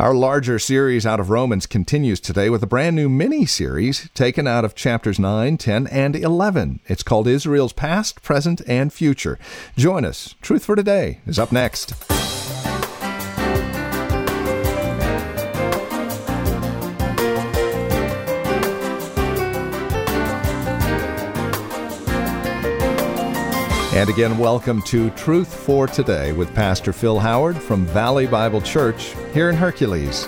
Our larger series out of Romans continues today with a brand new mini-series taken out of chapters 9, 10, and 11. It's called Israel's Past, Present, and Future. Join us. Truth for Today is up next. And again, welcome to Truth for Today with Pastor Phil Howard from Valley Bible Church here in Hercules.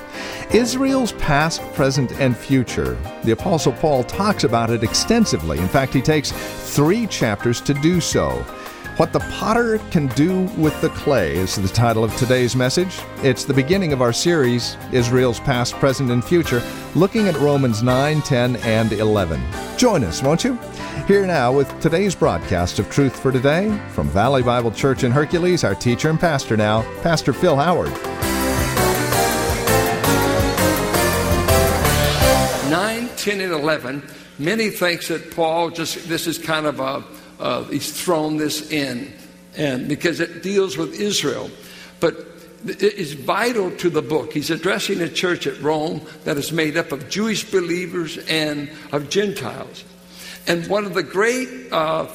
Israel's past, present, and future. The Apostle Paul talks about it extensively. In fact, he takes 3 chapters to do so. What the potter can do with the clay is the title of today's message. It's the beginning of our series, Israel's Past, Present, and Future, looking at Romans 9, 10, and 11. Join us, won't you? Here now with today's broadcast of Truth for Today from Valley Bible Church in Hercules, our teacher and pastor now, Pastor Phil Howard. 9, 10, and 11, many think that Paul just, this is kind of a, he's thrown this in, and because it deals with Israel. But it is vital to the book. He's addressing a church at Rome that is made up of Jewish believers and of Gentiles. And one of the great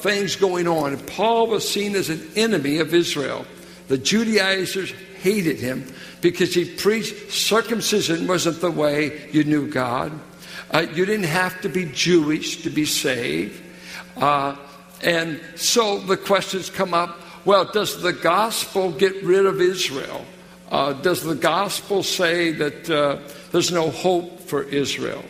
things going on, Paul was seen as an enemy of Israel. The Judaizers hated him because he preached circumcision wasn't the way you knew God. You didn't have to be Jewish to be saved. And so the questions come up, well, does the gospel get rid of Israel? Does the gospel say that there's no hope for Israel?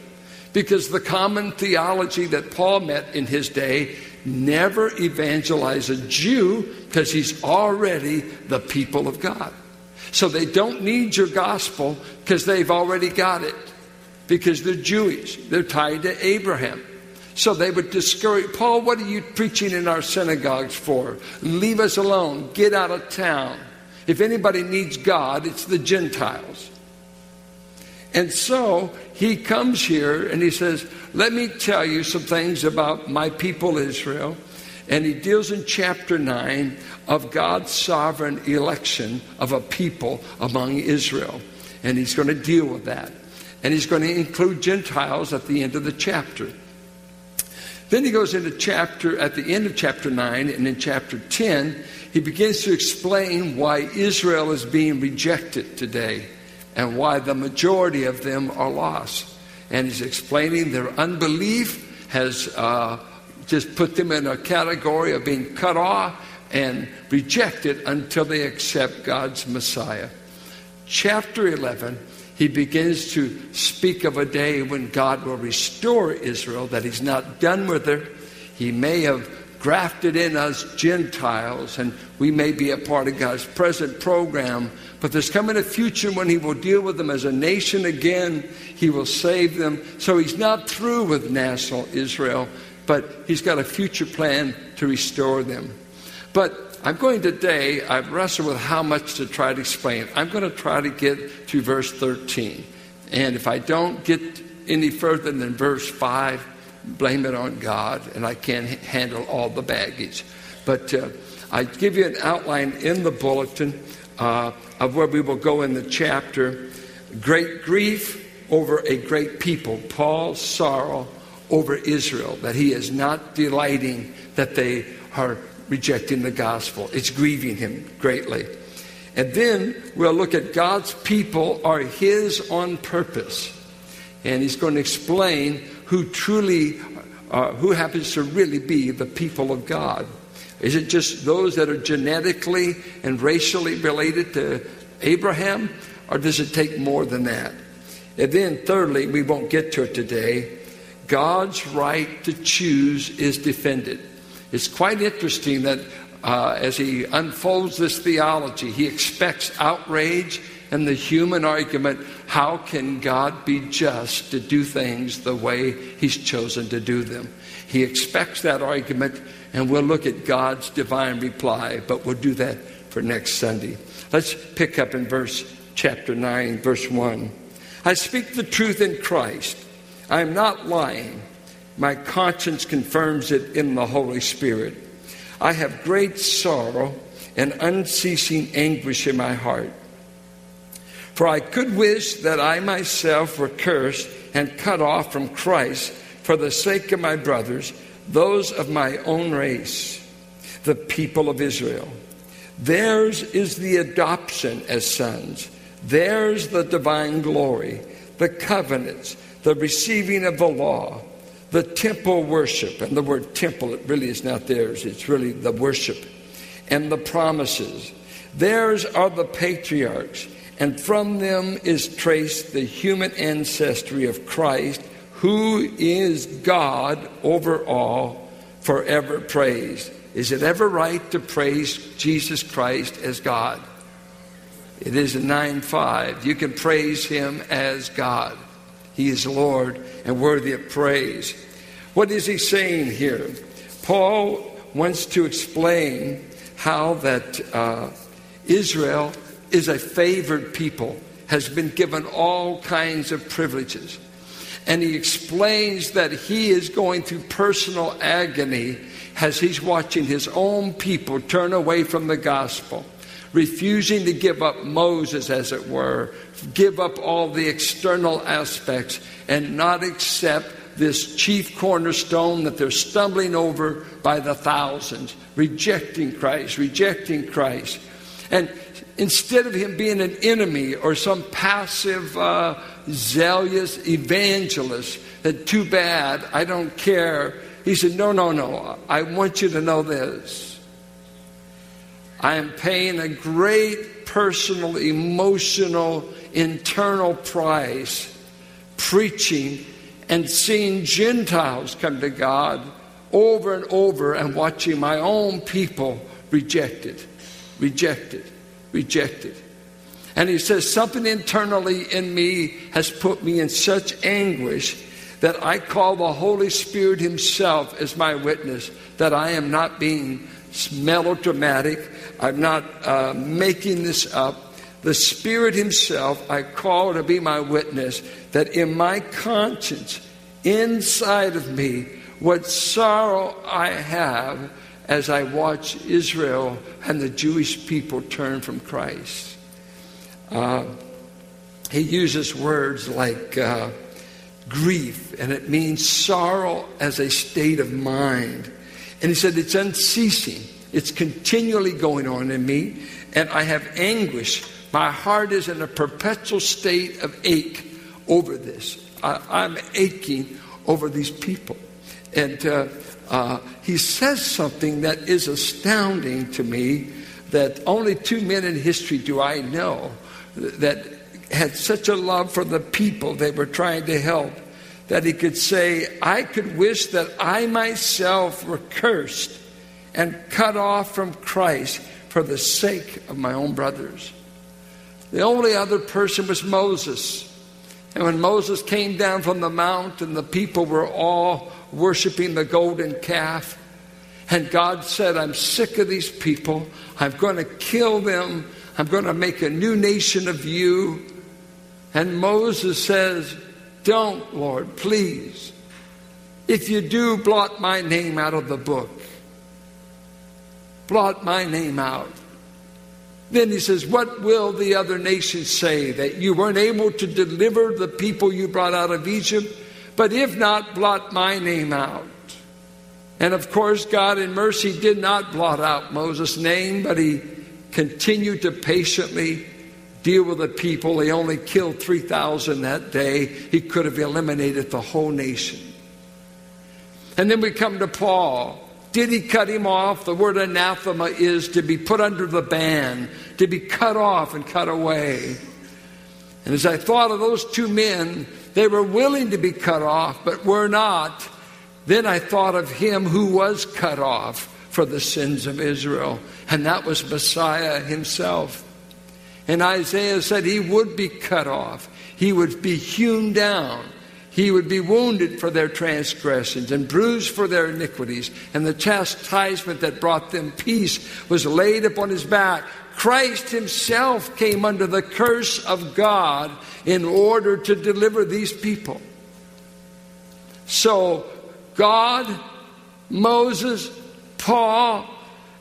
Because the common theology that Paul met in his day never evangelized a Jew because he's already the people of God. So they don't need your gospel because they've already got it. Because they're Jewish. They're tied to Abraham. So they would discourage, Paul, what are you preaching in our synagogues for? Leave us alone. Get out of town. If anybody needs God, it's the Gentiles. And so he comes here and he says, let me tell you some things about my people Israel. And he deals in chapter 9 of God's sovereign election of a people among Israel. And he's going to deal with that. And he's going to include Gentiles at the end of the chapter. Then he goes into chapter, at the end of chapter 9 and in chapter 10, he begins to explain why Israel is being rejected today and why the majority of them are lost. And he's explaining their unbelief has just put them in a category of being cut off and rejected until they accept God's Messiah. Chapter 11, he begins to speak of a day when God will restore Israel, that he's not done with her. He may have grafted in us Gentiles, and we may be a part of God's present program, but there's coming a future when he will deal with them as a nation again. He will save them. So he's not through with national Israel, but he's got a future plan to restore them. But I'm going today, I've wrestled with how much to try to explain. I'm going to try to get to verse 13. And if I don't get any further than verse 5, blame it on God, and I can't handle all the baggage. But I give you an outline in the bulletin of where we will go in the chapter. Great grief over a great people. Paul's sorrow over Israel, that he is not delighting that they are rejecting the gospel. It's grieving him greatly. And then we'll look at God's people are his on purpose. And he's going to explain who truly, who happens to really be the people of God. Is it just those that are genetically and racially related to Abraham? Or does it take more than that? And then thirdly, we won't get to it today. God's right to choose is defended. It's quite interesting that as he unfolds this theology, he expects outrage and the human argument. How can God be just to do things the way he's chosen to do them? He expects that argument, and we'll look at God's divine reply, but we'll do that for next Sunday. Let's pick up in chapter 9, verse 1. I speak the truth in Christ. I am not lying. My conscience confirms it in the Holy Spirit. I have great sorrow and unceasing anguish in my heart. For I could wish that I myself were cursed and cut off from Christ for the sake of my brothers, those of my own race, the people of Israel. Theirs is the adoption as sons. Theirs the divine glory, the covenants, the receiving of the law, the temple worship. And the word temple, it really is not theirs. It's really the worship and the promises. Theirs are the patriarchs, and from them is traced the human ancestry of Christ, who is God over all, forever praised. Is it ever right to praise Jesus Christ as God? It is in 9:5. You can praise him as God. He is Lord and worthy of praise. What is he saying here? Paul wants to explain how that Israel is a favored people, has been given all kinds of privileges. And he explains that he is going through personal agony as he's watching his own people turn away from the gospel, refusing to give up Moses, as it were, give up all the external aspects and not accept this chief cornerstone that they're stumbling over by the thousands, rejecting Christ. And instead of him being an enemy or some passive, zealous evangelist, that too bad, I don't care. He said, no, I want you to know this. I am paying a great personal, emotional, internal price, preaching and seeing Gentiles come to God over and over and watching my own people rejected. And he says, something internally in me has put me in such anguish that I call the Holy Spirit himself as my witness that I am not being melodramatic. I'm not making this up. The Spirit himself I call to be my witness that in my conscience, inside of me, what sorrow I have as I watch Israel and the Jewish people turn from Christ. He uses words like grief, and it means sorrow as a state of mind. And he said, it's unceasing. It's continually going on in me, and I have anguish. My heart is in a perpetual state of ache over this. I'm aching over these people. And he says something that is astounding to me, that only two men in history do I know that had such a love for the people they were trying to help, that he could say, I could wish that I myself were cursed and cut off from Christ for the sake of my own brothers. The only other person was Moses. And when Moses came down from the mountain, the people were all worshiping the golden calf. And God said, I'm sick of these people. I'm going to kill them. I'm going to make a new nation of you. And Moses says, don't, Lord, please. If you do, blot my name out of the book. Blot my name out. Then he says, what will the other nations say? That you weren't able to deliver the people you brought out of Egypt? But if not, blot my name out. And of course, God in mercy did not blot out Moses' name, but he continued to patiently deal with the people. He only killed 3,000 that day. He could have eliminated the whole nation. And then we come to Paul. Did he cut him off? The word anathema is to be put under the ban, to be cut off and cut away. And as I thought of those two men, they were willing to be cut off, but were not. Then I thought of him who was cut off for the sins of Israel. And that was Messiah himself. And Isaiah said he would be cut off. He would be hewn down. He would be wounded for their transgressions and bruised for their iniquities. And the chastisement that brought them peace was laid upon his back. Christ himself came under the curse of God in order to deliver these people. So God, Moses, Paul,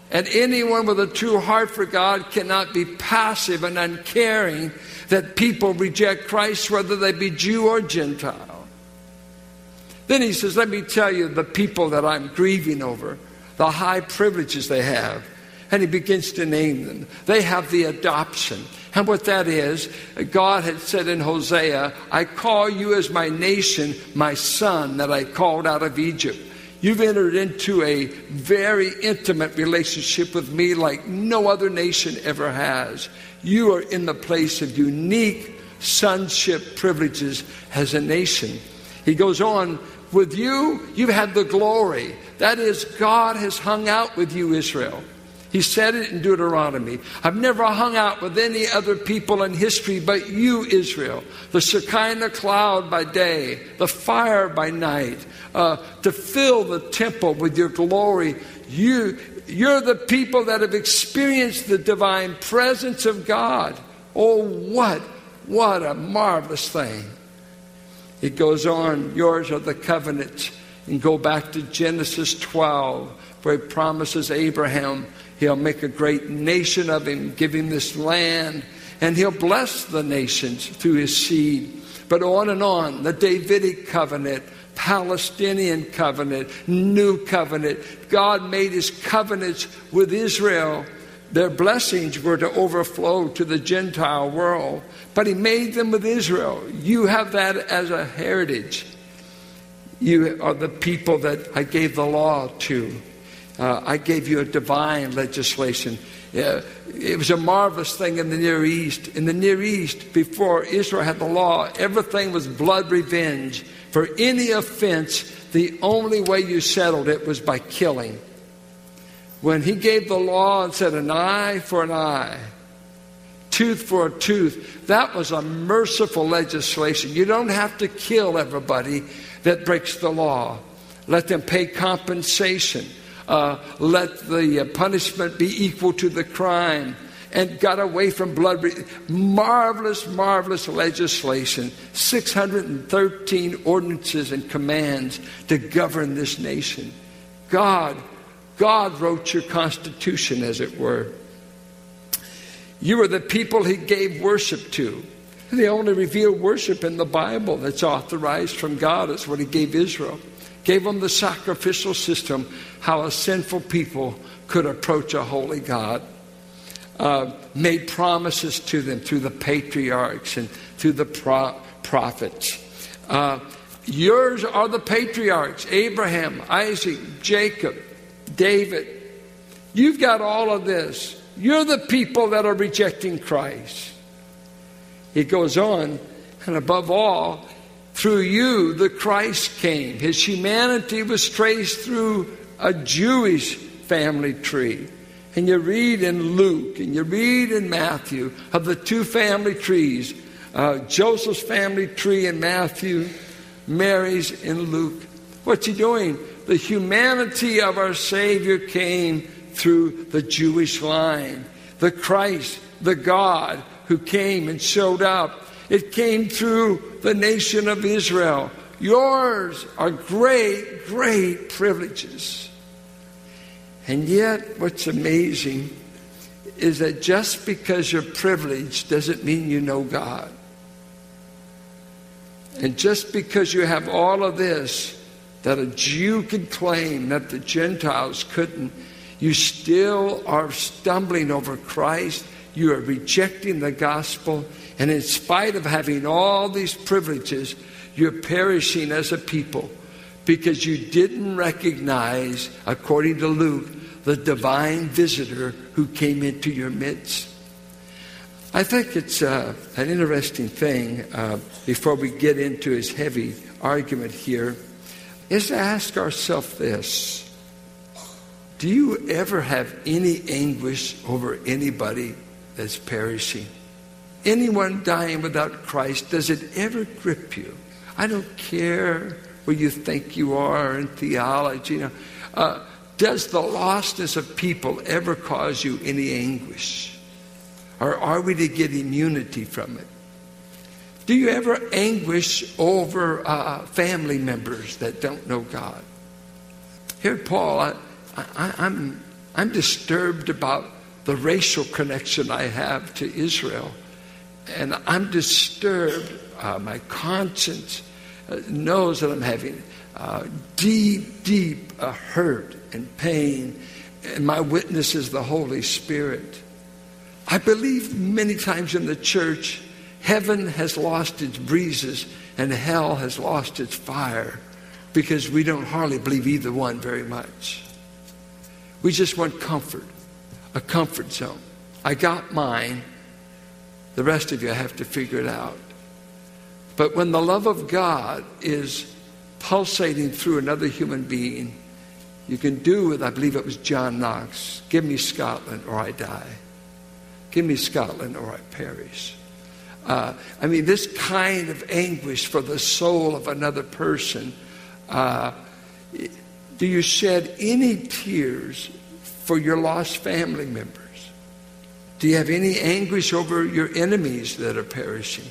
And anyone with a true heart for God cannot be passive and uncaring that people reject Christ, whether they be Jew or Gentile. Then he says, let me tell you the people that I'm grieving over, the high privileges they have. And he begins to name them. They have the adoption. And what that is, God had said in Hosea, I call you as my nation, my son that I called out of Egypt. You've entered into a very intimate relationship with me like no other nation ever has. You are in the place of unique sonship privileges as a nation. He goes on, with you, you've had the glory. That is, God has hung out with you, Israel. He said it in Deuteronomy. I've never hung out with any other people in history but you, Israel. The Shekinah cloud by day, the fire by night, to fill the temple with your glory. You're the people that have experienced the divine presence of God. Oh, what a marvelous thing. It goes on, yours are the covenants. And go back to Genesis 12, where he promises Abraham, he'll make a great nation of him, give him this land, and he'll bless the nations through his seed. But on and on, the Davidic covenant, Palestinian covenant, new covenant. God made his covenants with Israel. Their blessings were to overflow to the Gentile world, but he made them with Israel. You have that as a heritage. You are the people that I gave the law to. I gave you a divine legislation. It was a marvelous thing in the Near East. In the Near East, before Israel had the law, everything was blood revenge. For any offense, the only way you settled it was by killing. When he gave the law and said, an eye for an eye, tooth for a tooth, that was a merciful legislation. You don't have to kill everybody that breaks the law. Let them pay compensation. Let the punishment be equal to the crime, and got away from blood. Marvelous legislation. 613 ordinances and commands to govern this nation. God wrote your constitution, as it were. You are the people he gave worship to. The only revealed worship in the Bible that's authorized from God is what he gave Israel. Gave them the sacrificial system, how a sinful people could approach a holy God. Made promises to them through the patriarchs and through the prophets. Yours are the patriarchs, Abraham, Isaac, Jacob, David. You've got all of this. You're the people that are rejecting Christ. It goes on, and above all, through you, the Christ came. His humanity was traced through a Jewish family tree. And you read in Luke and you read in Matthew of the two family trees. Joseph's family tree in Matthew, Mary's in Luke. What's he doing? The humanity of our Savior came through the Jewish line. The Christ, the God who came and showed up. It came through the nation of Israel. Yours are great privileges. And yet, what's amazing is that just because you're privileged doesn't mean you know God. And just because you have all of this that a Jew could claim that the Gentiles couldn't, you still are stumbling over Christ. You are rejecting the gospel. And in spite of having all these privileges, you're perishing as a people because you didn't recognize, according to Luke, the divine visitor who came into your midst. I think it's an interesting thing before we get into his heavy argument here is to ask ourselves this. Do you ever have any anguish over anybody that's perishing? Anyone dying without Christ, does it ever grip you? I don't care where you think you are in theology. You know, does the lostness of people ever cause you any anguish? Or are we to get immunity from it? Do you ever anguish over family members that don't know God? Here, Paul, I'm I'm disturbed about the racial connection I have to Israel. And I'm disturbed. My conscience knows that I'm having deep hurt and pain. And my witness is the Holy Spirit. I believe many times in the church, heaven has lost its breezes and hell has lost its fire, because we don't hardly believe either one very much. We just want comfort, a comfort zone. I got mine. The rest of you have to figure it out. But when the love of God is pulsating through another human being, you can do with, I believe it was John Knox, give me Scotland or I die. Give me Scotland or I perish. I mean, this kind of anguish for the soul of another person. Do you shed any tears for your lost family members? Do you have any anguish over your enemies that are perishing?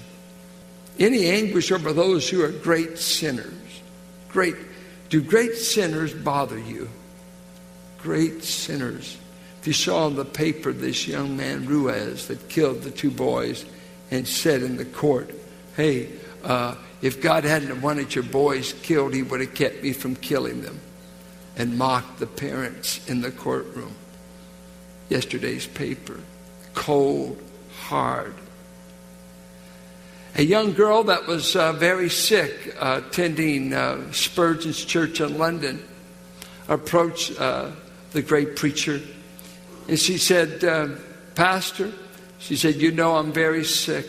Any anguish over those who are great sinners? Do great sinners bother you? Great sinners. If you saw in the paper this young man, Ruiz, that killed the two boys and said in the court, hey, if God hadn't wanted your boys killed, he would have kept me from killing them, and mocked the parents in the courtroom. Yesterday's paper. Cold, hard. A young girl that was very sick, attending Spurgeon's church in London, approached the great preacher. And she said, Pastor, she said, you know I'm very sick.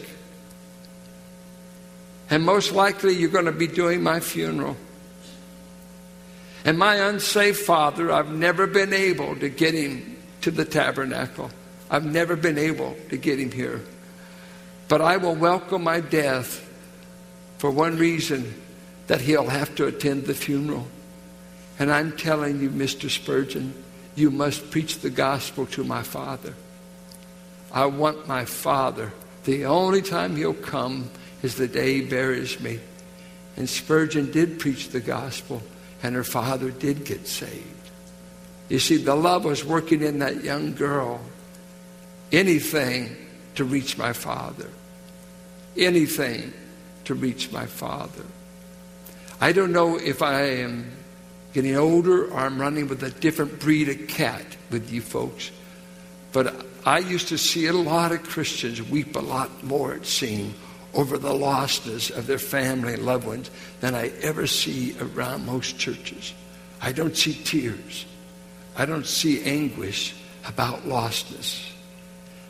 And most likely you're going to be doing my funeral. And my unsaved father, I've never been able to get him to the tabernacle. I've never been able to get him here. But I will welcome my death for one reason, that he'll have to attend the funeral. And I'm telling you, Mr. Spurgeon, you must preach the gospel to my father. I want my father. The only time he'll come is the day he buries me. And Spurgeon did preach the gospel, and her father did get saved. You see, the love was working in that young girl. Anything to reach my father. Anything to reach my father. I don't know if I am getting older or I'm running with a different breed of cat with you folks, but I used to see a lot of Christians weep a lot more, it seemed, over the lostness of their family and loved ones than I ever see around most churches. I don't see tears. I don't see anguish about lostness.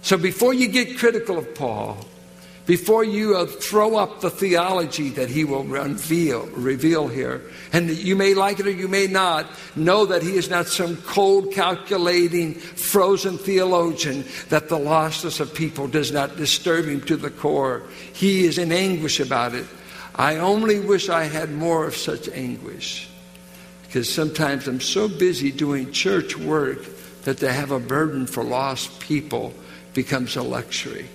So before you get critical of Paul, before you throw up the theology that he will reveal here, and you may like it or you may not, know that he is not some cold, calculating, frozen theologian, that the lostness of people does not disturb him to the core. He is in anguish about it. I only wish I had more of such anguish, because sometimes I'm so busy doing church work that to have a burden for lost people becomes a luxury.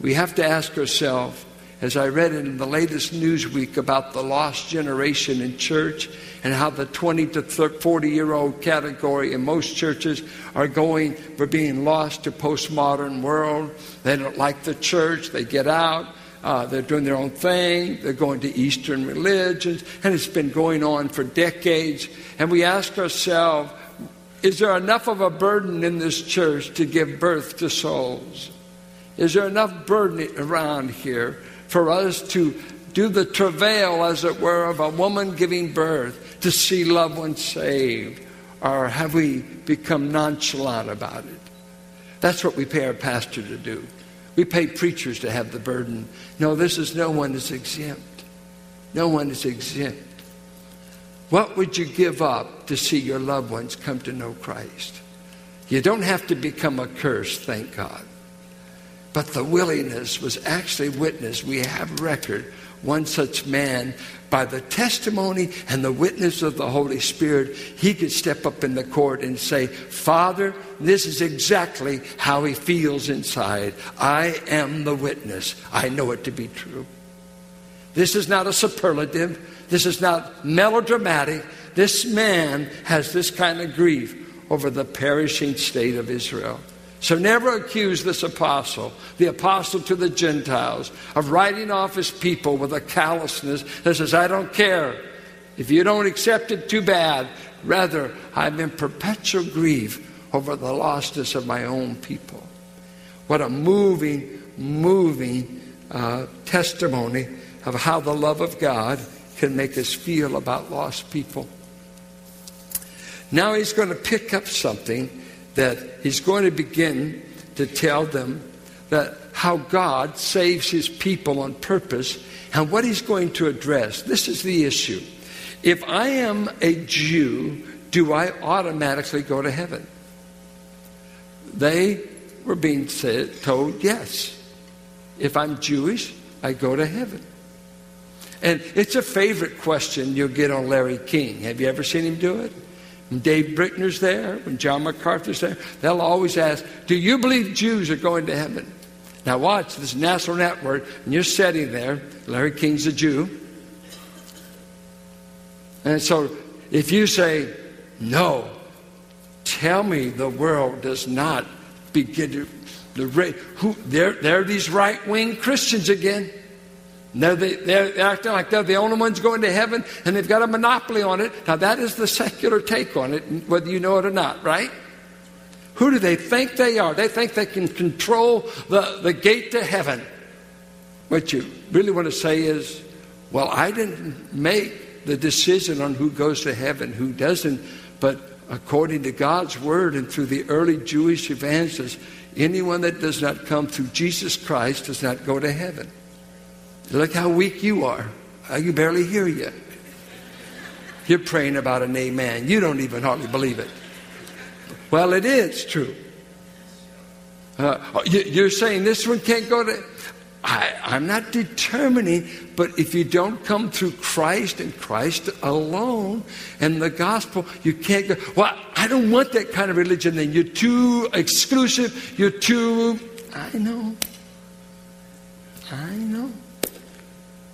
We have to ask ourselves, as I read in the latest Newsweek about the lost generation in church and how the 20 to 40-year-old category in most churches are going for being lost to postmodern world. They don't like the church. They get out. They're doing their own thing. They're going to Eastern religions. And it's been going on for decades. And we ask ourselves, is there enough of a burden in this church to give birth to souls? Is there enough burden around here for us to do the travail, as it were, of a woman giving birth to see loved ones saved? Or have we become nonchalant about it? That's what we pay our pastor to do. We pay preachers to have the burden. No, no one is exempt. No one is exempt. What would you give up to see your loved ones come to know Christ? You don't have to become accursed, thank God. But the willingness was actually witnessed. We have record one such man, by the testimony and the witness of the Holy Spirit, he could step up in the court and say, Father, this is exactly how he feels inside. I am the witness. I know it to be true. This is not a superlative. This is not melodramatic. This man has this kind of grief. over the perishing state of Israel. So never accuse this apostle, the apostle to the Gentiles, of writing off his people with a callousness that says, I don't care. If you don't accept it, too bad. Rather, I'm in perpetual grief over the lostness of my own people. What a moving testimony of how the love of God can make us feel about lost people. Now he's going to pick up something that he's going to begin to tell them that how God saves his people on purpose and what he's going to address. This is the issue. If I am a Jew, do I automatically go to heaven? They were being told yes. If I'm Jewish, I go to heaven. And it's a favorite question you'll get on Larry King. Have you ever seen him do it? When Dave Brickner's there, when John MacArthur's there, they'll always ask, do you believe Jews are going to heaven? Now watch this national network, and you're sitting there. Larry King's a Jew. And so if you say, no, tell me the world does not begin to... They're these right-wing Christians again. Now they're acting like they're the only ones going to heaven, and they've got a monopoly on it. Now that is the secular take on it, whether you know it or not, right? Who do they think they are? They think they can control the gate to heaven. What you really want to say is, well, I didn't make the decision on who goes to heaven, who doesn't, but according to God's word and through the early Jewish evangelists, anyone that does not come through Jesus Christ does not go to heaven. Look how weak you are. I can barely hear you. You're praying about an amen. You don't even hardly believe it. Well, it is true. You're saying this one can't go to... I'm not determining, but if you don't come through Christ and Christ alone and the gospel, you can't go. Well, I don't want that kind of religion then. You're too exclusive. You're too... I know.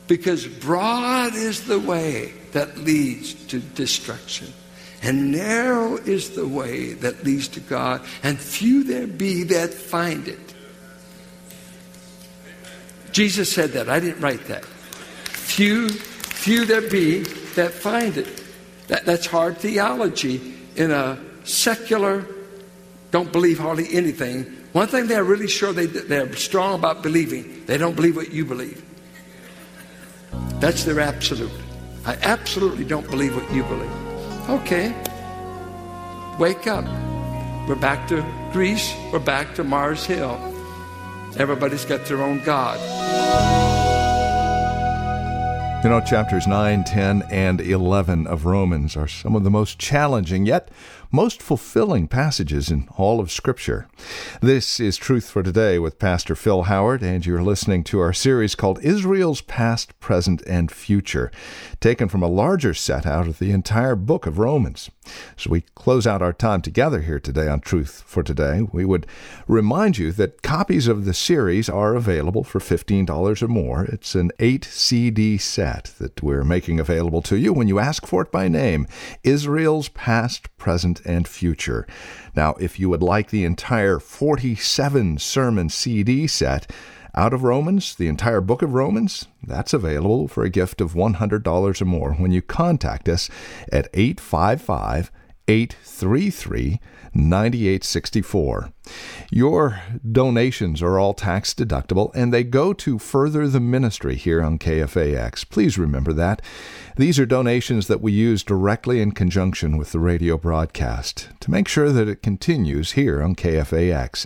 Because broad is the way that leads to destruction, and narrow is the way that leads to God, and few there be that find it. Jesus said that. I didn't write that. Few there be that find it. That's hard theology in a secular, don't believe hardly anything. One thing they're really sure they're strong about believing, they don't believe what you believe. That's their absolute. I absolutely don't believe what you believe. Okay. Wake up. We're back to Greece. We're back to Mars Hill. Everybody's got their own God. You know, chapters 9, 10, and 11 of Romans are some of the most challenging, yet most fulfilling passages in all of Scripture. This is Truth for Today with Pastor Phil Howard, and you're listening to our series called Israel's Past, Present, and Future, taken from a larger set out of the entire book of Romans. As we close out our time together here today on Truth for Today, we would remind you that copies of the series are available for $15 or more. It's an 8-CD set that we're making available to you when you ask for it by name, Israel's Past, Present, and Future. Now, if you would like the entire 47-sermon CD set out of Romans, the entire book of Romans, that's available for a gift of $100 or more when you contact us at 855-833-9864. Your donations are all tax deductible, and they go to further the ministry here on KFAX. Please remember that. These are donations that we use directly in conjunction with the radio broadcast to make sure that it continues here on KFAX.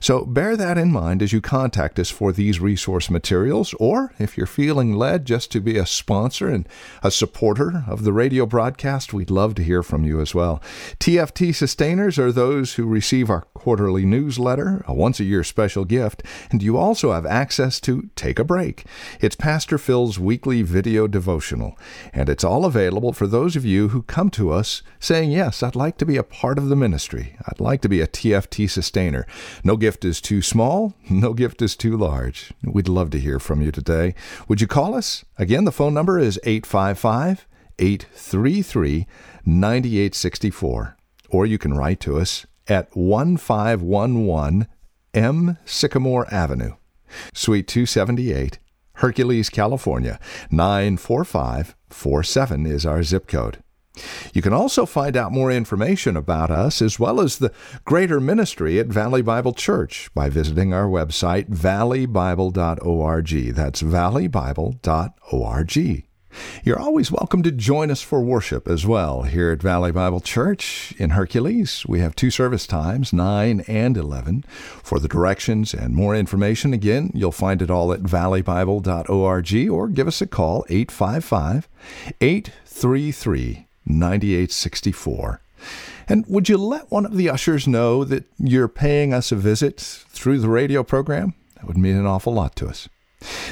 So bear that in mind as you contact us for these resource materials, or if you're feeling led just to be a sponsor and a supporter of the radio broadcast, we'd love to hear from you as well. TFT sustainers are those who receive our quarterly newsletter, a once-a-year special gift, and you also have access to Take a Break. It's Pastor Phil's weekly video devotional, and it's all available for those of you who come to us saying, yes, I'd like to be a part of the ministry. I'd like to be a TFT sustainer. No gift is too small. No gift is too large. We'd love to hear from you today. Would you call us? Again, the phone number is 855-833-9864. or you can write to us at 1511 M Sycamore Avenue, Suite 278, Hercules, California, 94547 is our zip code. You can also find out more information about us as well as the greater ministry at Valley Bible Church by visiting our website, valleybible.org. That's valleybible.org. You're always welcome to join us for worship as well here at Valley Bible Church in Hercules. We have two service times, 9 and 11. For the directions and more information, again, you'll find it all at valleybible.org or give us a call, 855-833-9864. And would you let one of the ushers know that you're paying us a visit through the radio program? That would mean an awful lot to us.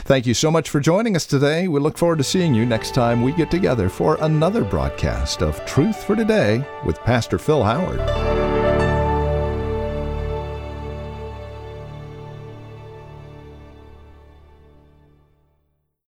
Thank you so much for joining us today. We look forward to seeing you next time we get together for another broadcast of Truth for Today with Pastor Phil Howard.